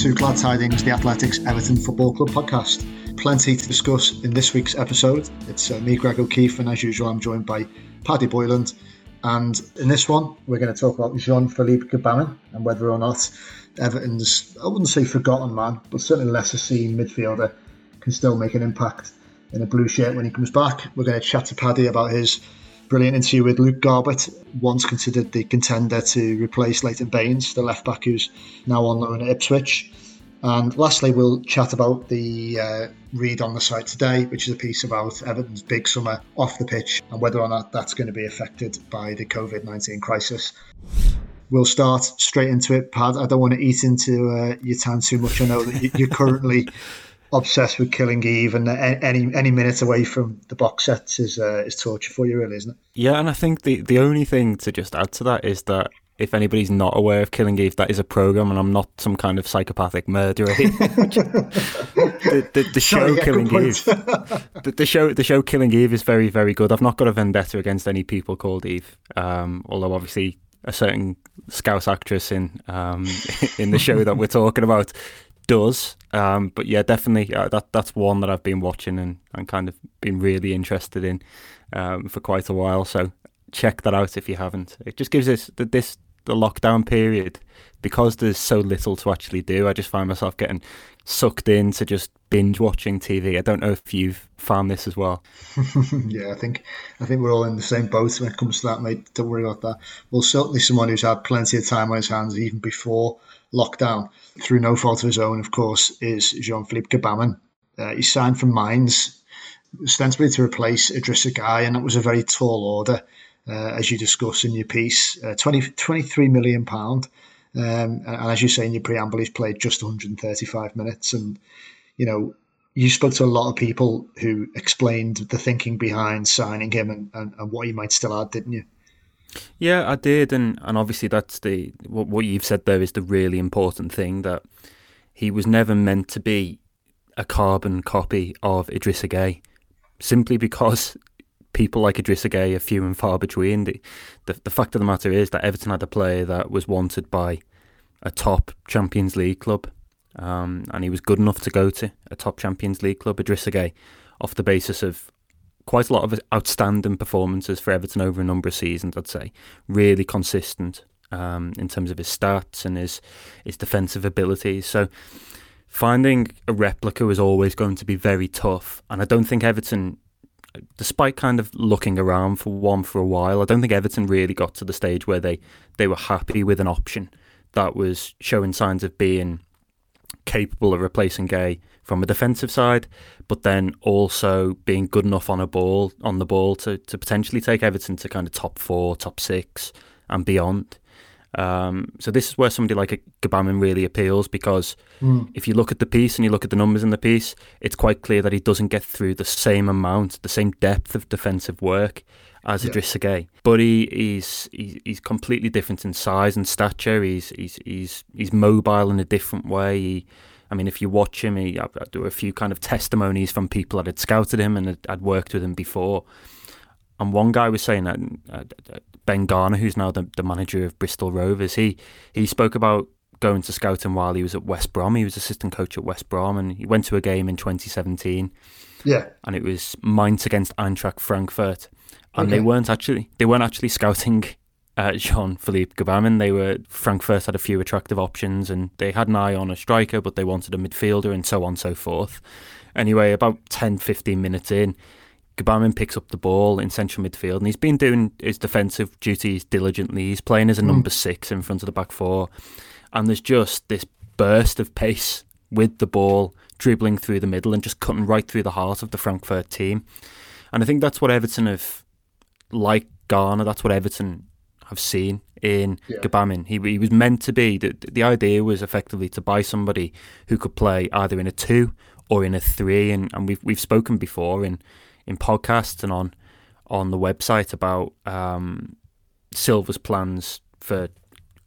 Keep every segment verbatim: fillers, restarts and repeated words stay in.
to Glad Tidings, the Athletic's Everton Football Club podcast. Plenty to discuss in this week's episode. It's uh, me, Greg O'Keefe, and as usual, I'm joined by Paddy Boyland. And in this one, we're going to talk about Jean-Philippe Gbamin and whether or not Everton's, I wouldn't say forgotten man, but certainly lesser seen midfielder can still make an impact in a blue shirt when he comes back. We're going to chat to Paddy about his brilliant interview with Luke Garbutt, once considered the contender to replace Leighton Baines, the left-back who's now on loan at Ipswich. And lastly, we'll chat about the uh, read on the site today, which is a piece about Everton's big summer off the pitch and whether or not that's going to be affected by the covid nineteen crisis. We'll start straight into it, Pad. I don't want to eat into uh, your time too much. I know that you're currently obsessed with Killing Eve, and any any minute away from the box sets is uh, is torture for you, really, isn't it? Yeah, and I think the, the only thing to just add to that is that if anybody's not aware of Killing Eve, that is a programme, and I'm not some kind of psychopathic murderer. the, the, the show Killing Eve, the, the show the show Killing Eve is very, very good. I've not got a vendetta against any people called Eve, um, although obviously a certain Scouse actress in um, in the show that we're talking about does. Um, but yeah, definitely uh, that that's one that I've been watching and, and kind of been really interested in um, for quite a while. So check that out if you haven't. It just gives us the, this the lockdown period, because there's so little to actually do. I just find myself getting sucked into just binge watching T V. I don't know if you've found this as well. yeah, I think I think we're all in the same boat when it comes to that, mate. Don't worry about that. Well, certainly someone who's had plenty of time on his hands even before lockdown, through no fault of his own, of course, is Jean-Philippe Gbamin. Uh, he signed from Mainz, ostensibly to replace Idrissa Gueye, and that was a very tall order, uh, as you discuss in your piece. Uh, twenty-three million pounds, um, and, and as you say in your preamble, he's played just one hundred thirty-five minutes. And, you know, you spoke to a lot of people who explained the thinking behind signing him and, and, and what he might still add, didn't you? Yeah, I did, and, and obviously that's the what, what you've said there is the really important thing, that he was never meant to be a carbon copy of Idrissa Gueye, simply because people like Idrissa Gueye are few and far between. The, the the fact of the matter is that Everton had a player that was wanted by a top Champions League club, um, and he was good enough to go to a top Champions League club, Idrissa Gueye, off the basis of quite a lot of outstanding performances for Everton over a number of seasons, I'd say. Really consistent um, in terms of his stats and his, his defensive abilities. So finding a replica was always going to be very tough. And I don't think Everton, despite kind of looking around for one for a while, I don't think Everton really got to the stage where they, they were happy with an option that was showing signs of being capable of replacing Gueye from a defensive side, but then also being good enough on a ball, on the ball to, to potentially take Everton to kind of top four, top six, and beyond. Um, so this is where somebody like a Gbamin really appeals, because mm. if you look at the piece and you look at the numbers in the piece, it's quite clear that he doesn't get through the same amount, the same depth of defensive work as yeah. Idrissa Gueye. But he, he's he's completely different in size and stature. He's he's he's he's mobile in a different way. He, I mean, if you watch him, he, I, I do a few kind of testimonies from people that had scouted him and had, had worked with him before. And one guy was saying that uh, Ben Garner, who's now the, the manager of Bristol Rovers, he he spoke about going to scout him while he was at West Brom. He was assistant coach at West Brom, and he went to a game in twenty seventeen. Yeah, and it was Mainz against Eintracht Frankfurt, and okay. they weren't actually they weren't actually scouting Uh, Jean-Philippe Gbamin. They were Frankfurt had a few attractive options, and they had an eye on a striker, but they wanted a midfielder, and so on and so forth. Anyway, about ten to fifteen minutes in, Gbamin picks up the ball in central midfield, and he's been doing his defensive duties diligently. He's playing as a number mm. six in front of the back four, and there's just this burst of pace with the ball, dribbling through the middle and just cutting right through the heart of the Frankfurt team. And I think that's what Everton have, like Garner, that's what Everton I've seen in yeah. Gbamin. He, he was meant to be, the, the idea was effectively to buy somebody who could play either in a two or in a three, and, and we've we've spoken before in, in podcasts and on on the website about um, Silva's plans for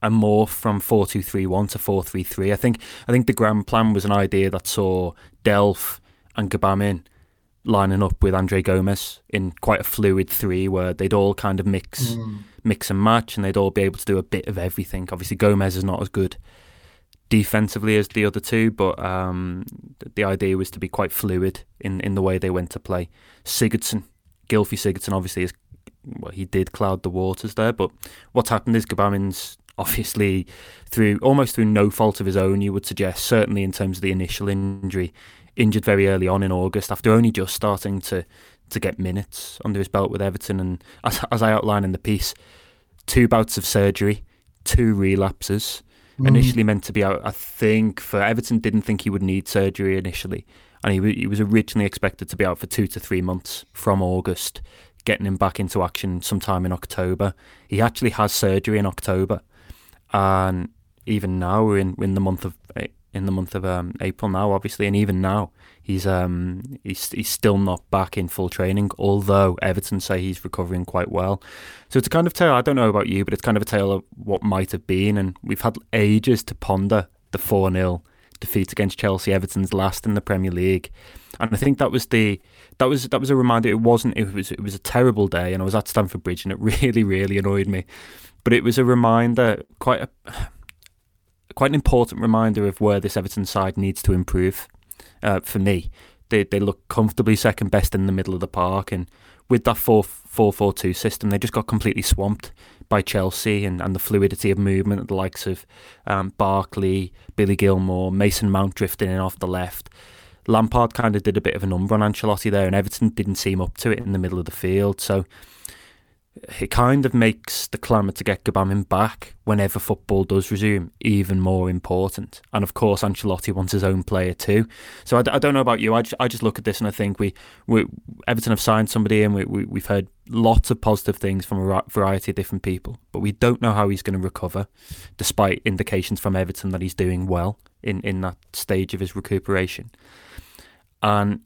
a morph from four two three one to four three three. I think I think the grand plan was an idea that saw Delph and Gbamin lining up with Andre Gomez in quite a fluid three, where they'd all kind of mix mm. mix and match, and they'd all be able to do a bit of everything. Obviously Gomez is not as good defensively as the other two, but um, the idea was to be quite fluid in, in the way they went to play. Sigurdsson, Gylfi Sigurdsson, obviously, is, well, he did cloud the waters there, but what's happened is Gbamin's obviously, through almost through no fault of his own, you would suggest, certainly in terms of the initial injury, injured very early on in August after only just starting to, to get minutes under his belt with Everton. And as, as I outline in the piece, two bouts of surgery, two relapses, mm. initially meant to be out, I think, for Everton didn't think he would need surgery initially. And he, he was originally expected to be out for two to three months from August, getting him back into action sometime in October. He actually has surgery in October. And even now, we're in, in the month of in the month of um, April now, obviously, and even now he's um he's he's still not back in full training. Although Everton say he's recovering quite well, so it's a kind of tale. I don't know about you, but it's kind of a tale of what might have been. And we've had ages to ponder the four nil defeat against Chelsea, Everton's last in the Premier League. And I think that was the that was that was a reminder. It wasn't. It was it was a terrible day, and I was at Stamford Bridge, and it really really annoyed me. But it was a reminder, quite a quite an important reminder of where this Everton side needs to improve. Uh, for me, they they look comfortably second best in the middle of the park, and with that four four two system, they just got completely swamped by Chelsea and, and the fluidity of movement of the likes of um, Barkley, Billy Gilmour, Mason Mount drifting in off the left. Lampard kind of did a bit of a number on Ancelotti there, and Everton didn't seem up to it in the middle of the field. So it kind of makes the clamour to get Gbamin back whenever football does resume even more important. And of course, Ancelotti wants his own player too. So I, I don't know about you. I just, I just look at this and I think we, we Everton have signed somebody and we, we, we've heard lots of positive things from a variety of different people. But we don't know how he's going to recover, despite indications from Everton that he's doing well in, in that stage of his recuperation. And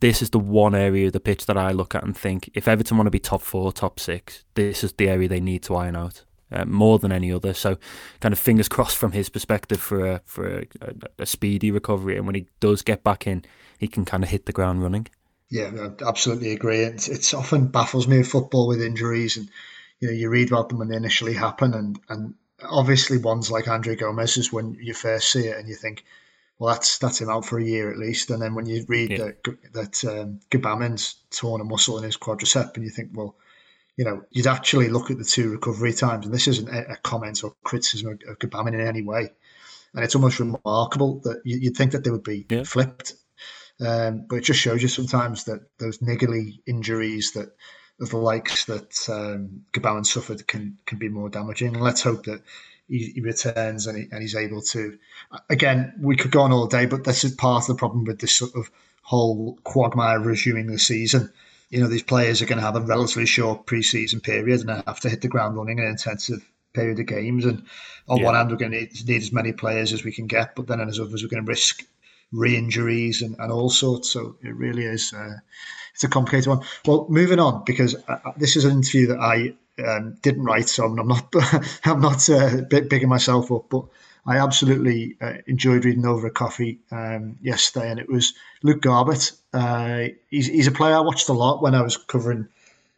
this is the one area of the pitch that I look at and think, if Everton want to be top four, top six, this is the area they need to iron out uh, more than any other. So kind of fingers crossed from his perspective for a, for a, a, a speedy recovery. And when he does get back in, he can kind of hit the ground running. Yeah, I absolutely agree. It's, it's often baffles me in football with injuries, and you know, you read about them when they initially happen. And, and obviously ones like Andre Gomez is when you first see it and you think, well, that's that's him out for a year at least. And then when you read yeah. that that um, Gbamin's torn a muscle in his quadricep, and you think, well, you know, you'd actually look at the two recovery times. And this isn't a, a comment or criticism of, of Gbamin in any way. And it's almost remarkable that you, you'd think that they would be yeah. flipped. Um, but it just shows you sometimes that those niggly injuries that of the likes that um, Gbamin suffered can can be more damaging. And let's hope that He, he returns and, he, and he's able to. Again, we could go on all day, but this is part of the problem with this sort of whole quagmire resuming the season. You know, these players are going to have a relatively short pre-season period and have to hit the ground running in an intensive period of games. And on yeah. one hand, we're going to need, need as many players as we can get, but then as others, we're going to risk re-injuries and, and all sorts. So it really is uh, it's a complicated one. Well, moving on, because I, this is an interview that I Um, didn't write, so I'm not I'm not uh, bigging myself up, but I absolutely uh, enjoyed reading over a coffee um, yesterday, and it was Luke Garbutt. Uh, he's he's a player I watched a lot when I was covering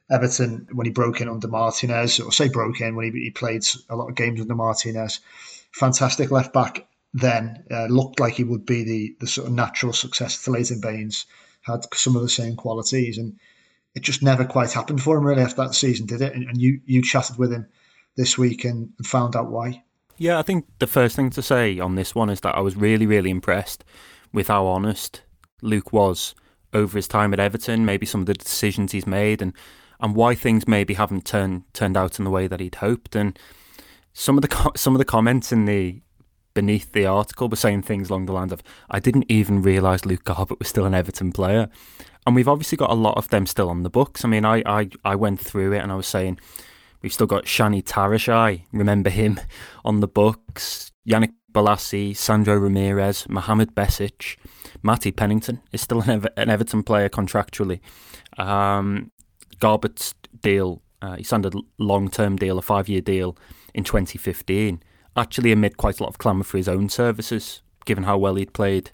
Everton when he broke in under Martinez, or say broke in when he, he played a lot of games under Martinez. Fantastic left back then, uh, looked like he would be the the sort of natural successor to Leighton Baines. Had some of the same qualities, and it just never quite happened for him really after that season, did it? And, and you, you chatted with him this week and, and found out why. Yeah, I think the first thing to say on this one is that I was really, really impressed with how honest Luke was over his time at Everton, maybe some of the decisions he's made and, and why things maybe haven't turned turned out in the way that he'd hoped. And some of the some of the comments in the beneath the article were saying things along the lines of, I didn't even realise Luke Garbutt was still an Everton player. And we've obviously got a lot of them still on the books. I mean, I, I, I went through it and I was saying, we've still got Shani Tarashai, remember him, on the books. Yannick Bolasie, Sandro Ramirez, Mohamed Besic, Matty Pennington is still an, Ever- an Everton player contractually. Um, Garbutt's deal, uh, he signed a long-term deal, a five-year deal in twenty fifteen, actually amid quite a lot of clamour for his own services, given how well he'd played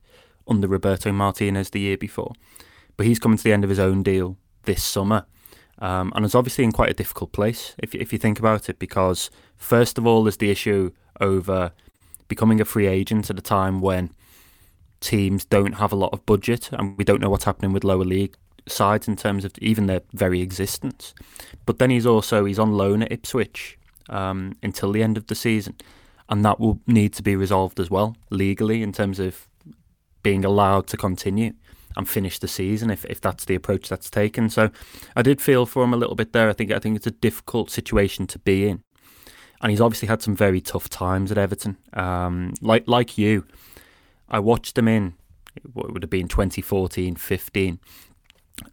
under Roberto Martinez the year before. But he's coming to the end of his own deal this summer. Um, and it's obviously in quite a difficult place, if, if you think about it, because first of all, there's the issue over becoming a free agent at a time when teams don't have a lot of budget, and we don't know what's happening with lower league sides in terms of even their very existence. But then he's also he's on loan at Ipswich um, until the end of the season, and that will need to be resolved as well legally in terms of being allowed to continue and finish the season if, if that's the approach that's taken. So I did feel for him a little bit there. I think I think it's a difficult situation to be in, and he's obviously had some very tough times at Everton. Um, like like you, I watched him in what would have been twenty fourteen fifteen,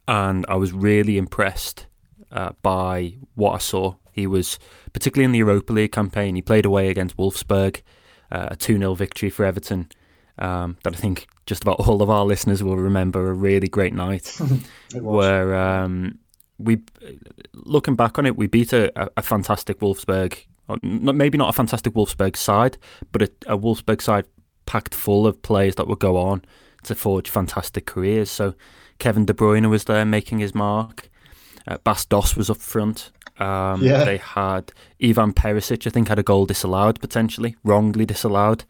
and I was really impressed uh, by what I saw. He was, particularly in the Europa League campaign, he played away against Wolfsburg, uh, a two nil victory for Everton, um, that I think just about all of our listeners will remember. A really great night where um, we, looking back on it, we beat a, a fantastic Wolfsburg, maybe not a fantastic Wolfsburg side, but a, a Wolfsburg side packed full of players that would go on to forge fantastic careers. So Kevin De Bruyne was there making his mark. Uh, Bas Dost was up front. Um, yeah. They had Ivan Perisic, I think, had a goal disallowed, potentially, wrongly disallowed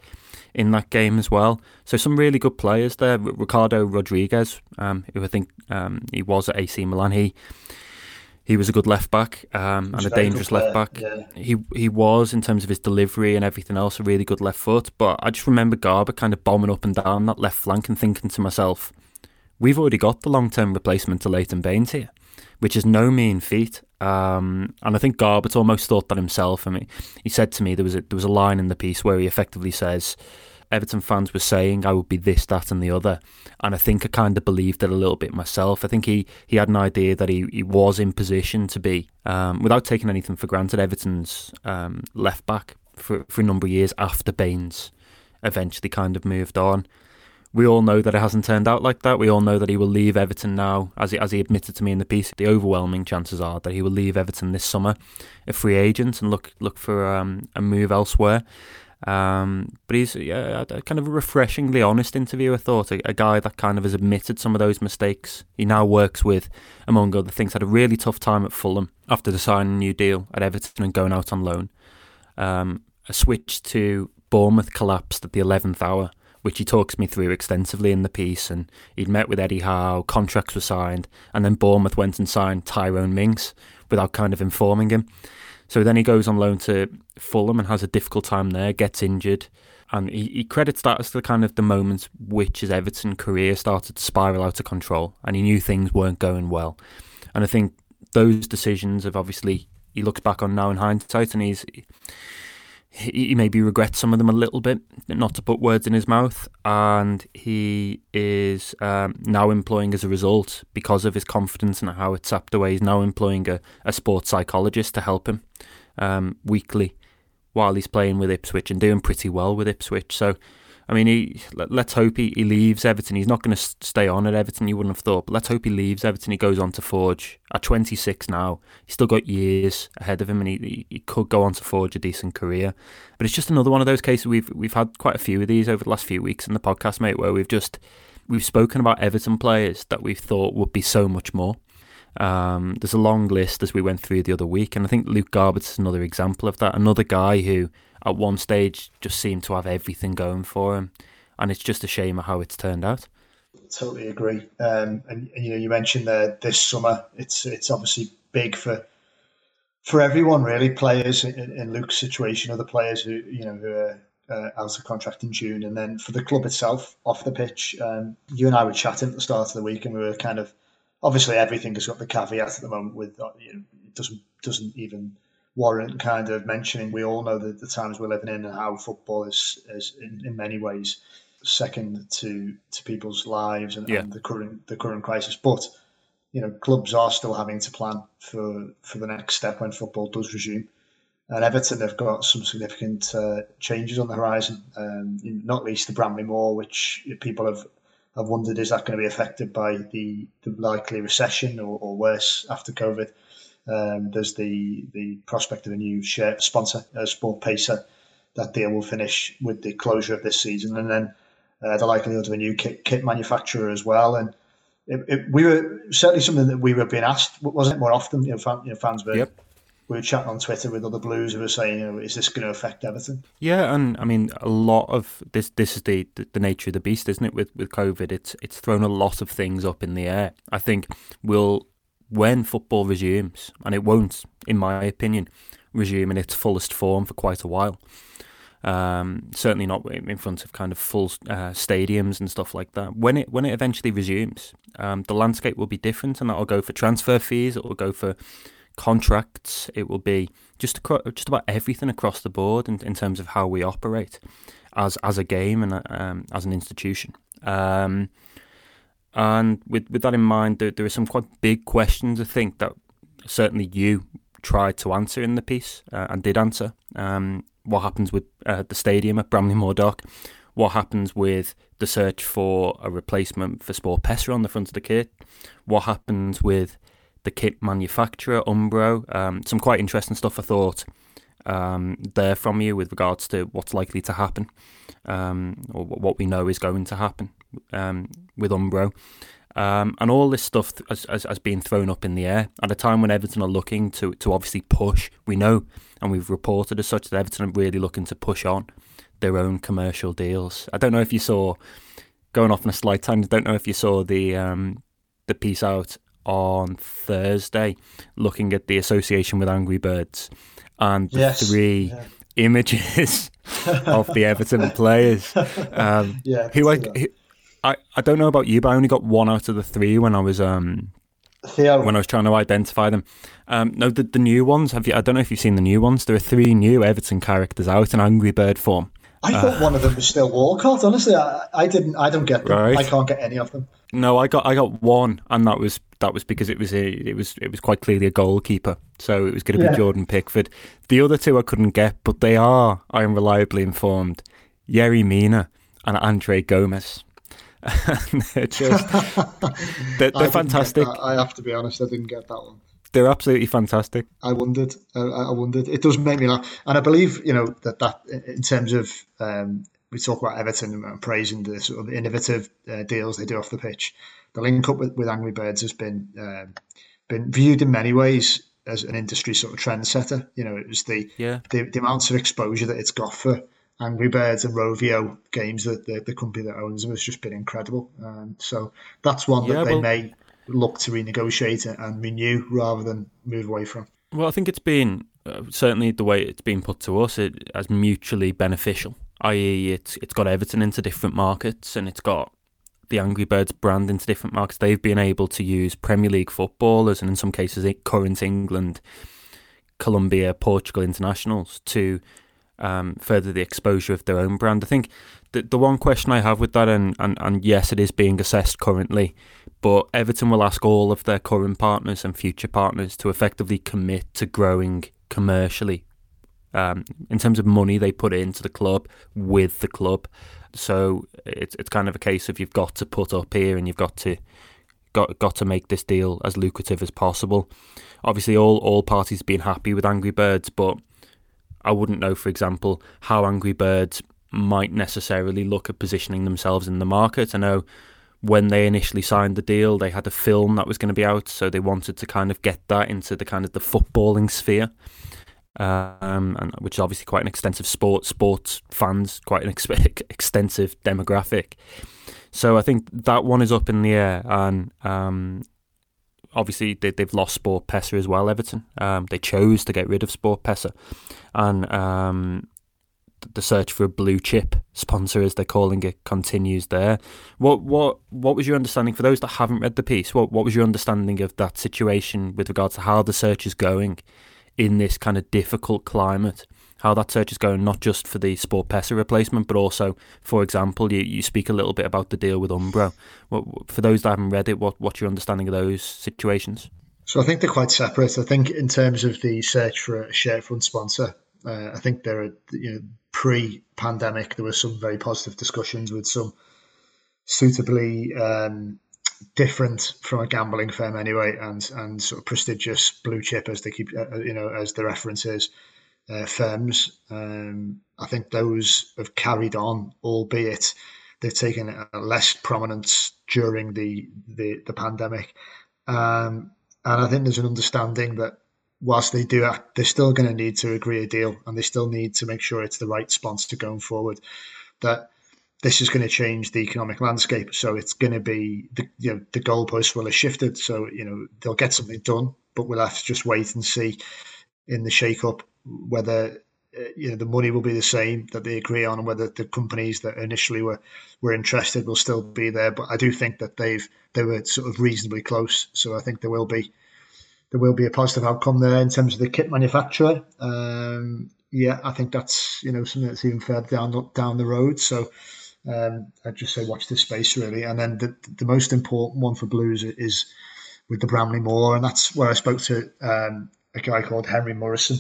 in that game as well. So some really good players there. R- Ricardo Rodriguez, um, who I think um, he was at A C Milan. He he was a good left-back um, and a dangerous left-back. Yeah. He he was, in terms of his delivery and everything else, a really good left foot. But I just remember Garbutt kind of bombing up and down that left flank and thinking to myself, we've already got the long-term replacement to Leighton Baines here, which is no mean feat. Um, and I think Garbutt almost thought that himself. I mean, he said to me, there was a, there was a line in the piece where he effectively says, Everton fans were saying I would be this, that and the other. And I think I kind of believed it a little bit myself. I think he, he had an idea that he, he was in position to be, um, without taking anything for granted, Everton's um, left back for, for a number of years after Baines eventually kind of moved on. We all know that it hasn't turned out like that. We all know that he will leave Everton now, as he, as he admitted to me in the piece. The overwhelming chances are that he will leave Everton this summer, a free agent, and look look for um, a move elsewhere. Um, but he's yeah, a kind of a refreshingly honest interview, I thought. A, a guy that kind of has admitted some of those mistakes. He now works with, among other things, had a really tough time at Fulham after signing a new deal at Everton and going out on loan. Um, a switch to Bournemouth collapsed at the eleventh hour, which he talks me through extensively in the piece, and he'd met with Eddie Howe, contracts were signed, and then Bournemouth went and signed Tyrone Mings without kind of informing him. So then he goes on loan to Fulham and has a difficult time there, gets injured, and he, he credits that as the kind of the moment which his Everton career started to spiral out of control, and he knew things weren't going well. And I think those decisions have obviously, he looks back on now in hindsight, and he's... He maybe regrets some of them a little bit, not to put words in his mouth, and he is um, now employing, as a result, because of his confidence and how it sapped away, he's now employing a, a sports psychologist to help him um, weekly while he's playing with Ipswich and doing pretty well with Ipswich. So, I mean, he, let's hope he, he leaves Everton. He's not going to stay on at Everton, you wouldn't have thought, but let's hope he leaves Everton. He goes on to forge, at twenty-six now, he's still got years ahead of him, and he, he could go on to forge a decent career. But it's just another one of those cases. We've we've had quite a few of these over the last few weeks in the podcast, mate, where we've just, we've spoken about Everton players that we thought would be so much more. Um, there's a long list as we went through the other week, and I think Luke Garbutt is another example of that, another guy who at one stage just seemed to have everything going for him, and it's just a shame how it's turned out. Totally agree. Um, and, and you know, you mentioned there this summer, it's it's obviously big for for everyone really, players in, in Luke's situation, other players who you know who are uh, out of contract in June, and then for the club itself off the pitch. Um, you and I were chatting at the start of the week, and we were kind of, obviously everything has got the caveat at the moment with, you know, it doesn't doesn't even warrant kind of mentioning. We all know that the times we're living in and how football is, is in, in many ways second to to people's lives and, yeah. and the current the current crisis. But you know, clubs are still having to plan for for the next step when football does resume. And Everton have got some significant uh, changes on the horizon, um, not least the Bramley Moore, which people have. I've wondered, is that going to be affected by the, the likely recession or, or worse after COVID? Um, there's the, the prospect of a new share sponsor, uh, Sport Pesa. That deal will finish with the closure of this season, and then uh, the likelihood of a new kit, kit manufacturer as well. And it, it, we were certainly something that we were being asked, wasn't it, more often? You know, fan, you know fans were yep. we were chatting on Twitter with other Blues who were saying, you know, is this going to affect Everton? Yeah, and I mean, a lot of this, this is the, the nature of the beast, isn't it? With with COVID, it's it's thrown a lot of things up in the air. I think we'll, when football resumes, and it won't, in my opinion, resume in its fullest form for quite a while. Um, certainly not in front of kind of full uh, stadiums and stuff like that. When it when it eventually resumes, um, the landscape will be different, and that'll go for transfer fees, it'll go for contracts, it will be just across, just about everything across the board in, in terms of how we operate as as a game and um, as an institution. Um, and with, with that in mind, there, there are some quite big questions, I think, that certainly you tried to answer in the piece uh, and did answer. Um, what happens with uh, the stadium at Bramley Moore Dock? What happens with the search for a replacement for Sport Pesa on the front of the kit? What happens with the kit manufacturer, Umbro? Um, some quite interesting stuff, I thought, um, there from you with regards to what's likely to happen, um, or what we know is going to happen um, with Umbro. Um, and all this stuff has, has, has been thrown up in the air at a time when Everton are looking to, to obviously push. We know, and we've reported as such, that Everton are really looking to push on their own commercial deals. I don't know if you saw, going off on a slight tangent, I don't know if you saw the um, the piece out on Thursday looking at the association with Angry Birds and the yes. three yeah. images of the Everton players. Um, yeah, who I... I, I don't know about you, but I only got one out of the three when I was um Theo. when I was trying to identify them. Um, no, the the new ones. Have you? I don't know if you've seen the new ones. There are three new Everton characters out in Angry Bird form. I uh, thought one of them was still Walcott. Honestly, I, I didn't. I don't get them. Right. I can't get any of them. No, I got I got one, and that was that was because it was a, it was it was quite clearly a goalkeeper. So it was going to be yeah. Jordan Pickford. The other two I couldn't get, but they are, I am reliably informed, Yerry Mina and Andre Gomez. they're just they're, they're I fantastic. I have to be honest, I didn't get that one. They're absolutely fantastic. I wondered. I, I wondered. It does make me laugh, and I believe you know that that in terms of um, we talk about Everton and praising the sort of innovative uh, deals they do off the pitch. The link up with, with Angry Birds has been um, been viewed in many ways as an industry sort of trendsetter. You know, it was the yeah. the, the amount of exposure that it's got for Angry Birds and Rovio Games, that the, the company that owns them, has just been incredible. Um, so that's one that yeah, they well, may look to renegotiate and renew rather than move away from. Well, I think it's been, uh, certainly the way it's been put to us, it, as mutually beneficial, that is it's it's got Everton into different markets and it's got the Angry Birds brand into different markets. They've been able to use Premier League footballers and in some cases current England, Colombia, Portugal internationals to... Um, further the exposure of their own brand. I think the the one question I have with that, and, and, and yes, it is being assessed currently, but Everton will ask all of their current partners and future partners to effectively commit to growing commercially um, in terms of money they put into the club with the club. So it's it's kind of a case of you've got to put up here and you've got to got got to make this deal as lucrative as possible. Obviously, all all parties have been happy with Angry Birds, but I wouldn't know, for example, how Angry Birds might necessarily look at positioning themselves in the market. I know when they initially signed the deal, they had a film that was going to be out, so they wanted to kind of get that into the kind of the footballing sphere, um, and which is obviously quite an extensive sport, sports fans, quite an ex- extensive demographic. So I think that one is up in the air, and um, obviously they, they've lost Sport Pesa as well, Everton. Um, they chose to get rid of Sport Pesa. And um, the search for a blue chip sponsor, as they're calling it, continues there. What what what was your understanding, for those that haven't read the piece, what, what was your understanding of that situation with regards to how the search is going in this kind of difficult climate? How that search is going, not just for the Sport Pesa replacement, but also, for example, you, you speak a little bit about the deal with Umbro. What, for those that haven't read it, what what's your understanding of those situations? So I think they're quite separate. I think in terms of the search for a share fund sponsor, uh, I think there are, you know, pre-pandemic, there were some very positive discussions with some suitably um, different from a gambling firm anyway, and and sort of prestigious blue chip, as they keep, uh, you know, as the reference is. Uh, firms. Um, I think those have carried on, albeit they've taken a less prominence during the the, the pandemic. Um, and I think there's an understanding that whilst they do that, they're still going to need to agree a deal, and they still need to make sure it's the right sponsor going forward. That this is going to change the economic landscape, so it's going to be the you know the goalposts will have shifted. So you know they'll get something done, but we'll have to just wait and see in the shake-up whether you know the money will be the same that they agree on, and whether the companies that initially were were interested will still be there. But I do think that they've they were sort of reasonably close, so I think there will be. There will be a positive outcome there in terms of the kit manufacturer. Um, yeah, I think that's you know something that's even further down down the road. So um, I'd just say watch this space really. And then the the most important one for Blues is with the Bramley Moore, and that's where I spoke to um, a guy called Henry Morrison,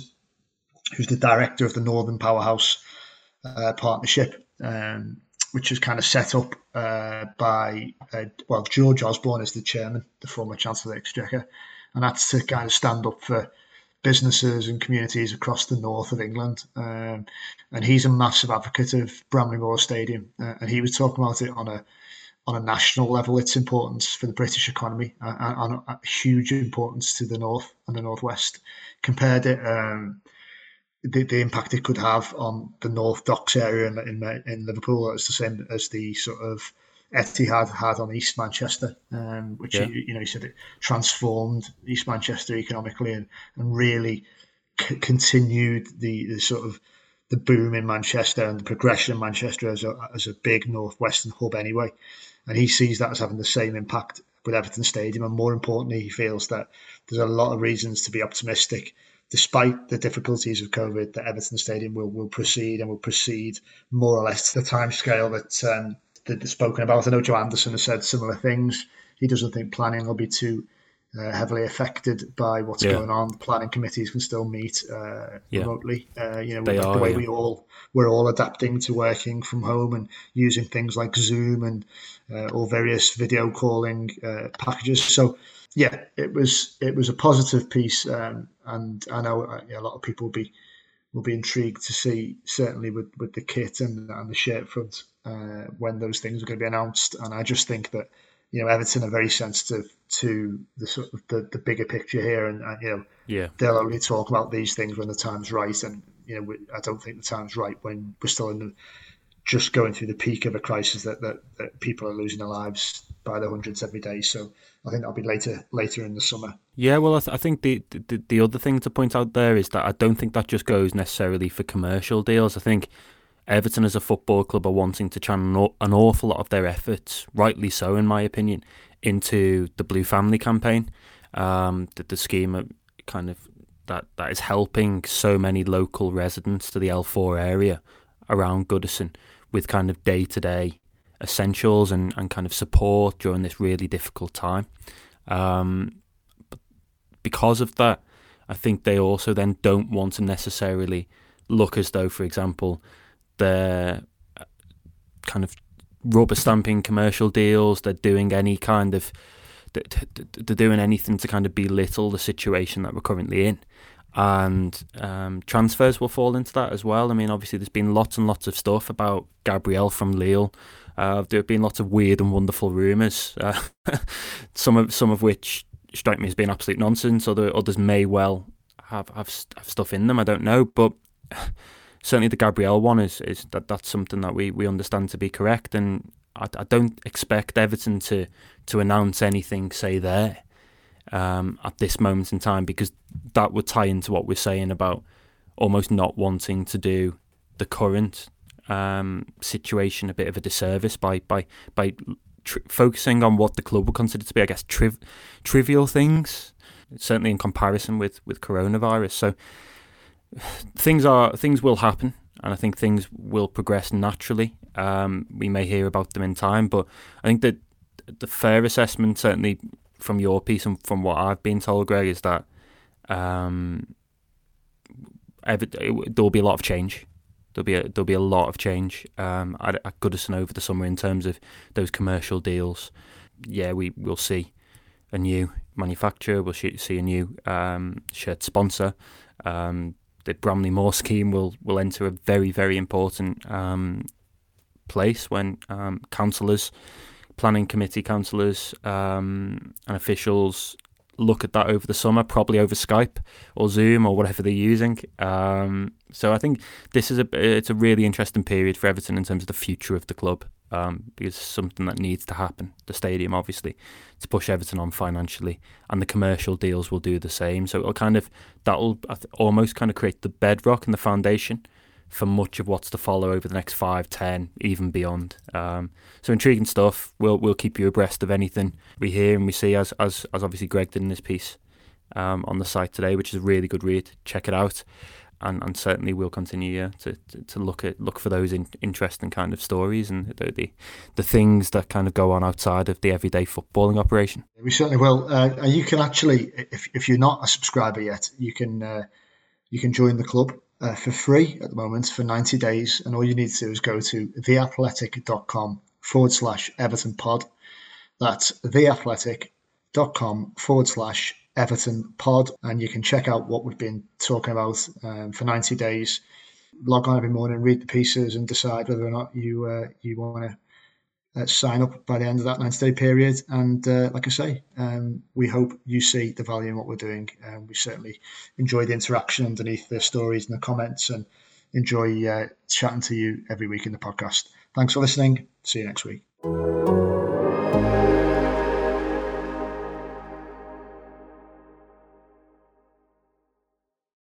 who's the director of the Northern Powerhouse uh, Partnership, um, which is kind of set up uh, by uh, well George Osborne is the chairman, the former Chancellor of the Exchequer. And that's to kind of stand up for businesses and communities across the north of England. Um, and he's a massive advocate of Bramley Moore Stadium. Uh, and he was talking about it on a on a national level, its importance for the British economy and, and, and a huge importance to the north and the northwest. Compared it, um, the, the impact it could have on the North Docks area in in, in Liverpool is the same as the sort of Etihad had on East Manchester, um, which yeah. you, you know he said it transformed East Manchester economically and and really c- continued the, the sort of the boom in Manchester and the progression in Manchester as a as a big northwestern hub anyway. And he sees that as having the same impact with Everton Stadium, and more importantly, he feels that there's a lot of reasons to be optimistic, despite the difficulties of COVID, that Everton Stadium will will proceed and will proceed more or less to the timescale that. Um, That spoken about. I know Joe Anderson has said similar things. He doesn't think planning will be too uh, heavily affected by what's yeah. going on. The planning committees can still meet uh, yeah. remotely. Uh, you know, like are, the way yeah. we all we're all adapting to working from home and using things like Zoom and uh, all various video calling uh, packages. So yeah, it was it was a positive piece, um, and I know a lot of people will be will be intrigued to see certainly with with the kit and and the shirt front. Uh, when those things are going to be announced, and I just think that you know Everton are very sensitive to the sort of the, the bigger picture here, and, and you know yeah. they'll only talk about these things when the time's right, and you know we, I don't think the time's right when we're still in the, just going through the peak of a crisis that, that that people are losing their lives by the hundreds every day. So I think that'll be later later in the summer. Yeah, well, I, th- I think the, the the other thing to point out there is that I don't think that just goes necessarily for commercial deals. I think Everton as a football club are wanting to channel an awful lot of their efforts, rightly so in my opinion, into the Blue Family campaign, um, the, the scheme kind of that, that is helping so many local residents to the L four area around Goodison with kind of day-to-day essentials and, and kind of support during this really difficult time. Um, but because of that, I think they also then don't want to necessarily look as though, for example, they're kind of rubber stamping commercial deals. They're doing any kind of, they're doing anything to kind of belittle the situation that we're currently in, and um, transfers will fall into that as well. I mean, obviously, there's been lots and lots of stuff about Gabrielle from Lille. Uh, there have been lots of weird and wonderful rumours, uh, some of some of which strike me as being absolute nonsense. Other others may well have have, have stuff in them. I don't know, but. Certainly the Gabrielle one is, is that that's something that we, we understand to be correct, and I, I don't expect Everton to, to announce anything, say, there um, at this moment in time, because that would tie into what we're saying about almost not wanting to do the current um, situation a bit of a disservice by by, by tri- focusing on what the club would consider to be, I guess, triv- trivial things, certainly in comparison with, with coronavirus. So Things are things will happen, and I think things will progress naturally. Um, we may hear about them in time, but I think that the fair assessment, certainly from your piece and from what I've been told, Greg, is that um, ever, it, there'll be a lot of change. There'll be a, there'll be a lot of change um, at, at Goodison over the summer in terms of those commercial deals. Yeah, we will see a new manufacturer. We'll see a new um, shirt sponsor. Um, The Bramley Moore scheme will, will enter a very, very important um, place when um, councillors, planning committee councillors um, and officials look at that over the summer, probably over Skype or Zoom or whatever they're using. Um, so I think this is a it's a really interesting period for Everton in terms of the future of the club, um, because it's something that needs to happen. The stadium, obviously, to push Everton on financially, and the commercial deals will do the same. So it'll kind of that'll almost kind of create the bedrock and the foundation for much of what's to follow over the next five, ten, even beyond. Um, so intriguing stuff. We'll we'll keep you abreast of anything we hear and we see, as as as obviously Greg did in his piece um, on the site today, which is a really good read. Check it out, and and certainly we'll continue yeah, to, to to look at look for those in, interesting kind of stories and the, the the things that kind of go on outside of the everyday footballing operation. We certainly will. Uh, you can actually, if if you're not a subscriber yet, you can uh, you can join the club. Uh, for free at the moment for ninety days, and all you need to do is go to theathletic.com forward slash Everton pod. That's theathletic.com forward slash Everton pod, and you can check out what we've been talking about um, for ninety days. Log on every morning, read the pieces, and decide whether or not you uh, you want to uh, sign up by the end of that ninety day period. And uh, like I say, um, we hope you see the value in what we're doing. Um, we certainly enjoy the interaction underneath the stories and the comments, and enjoy uh, chatting to you every week in the podcast. Thanks for listening. See you next week.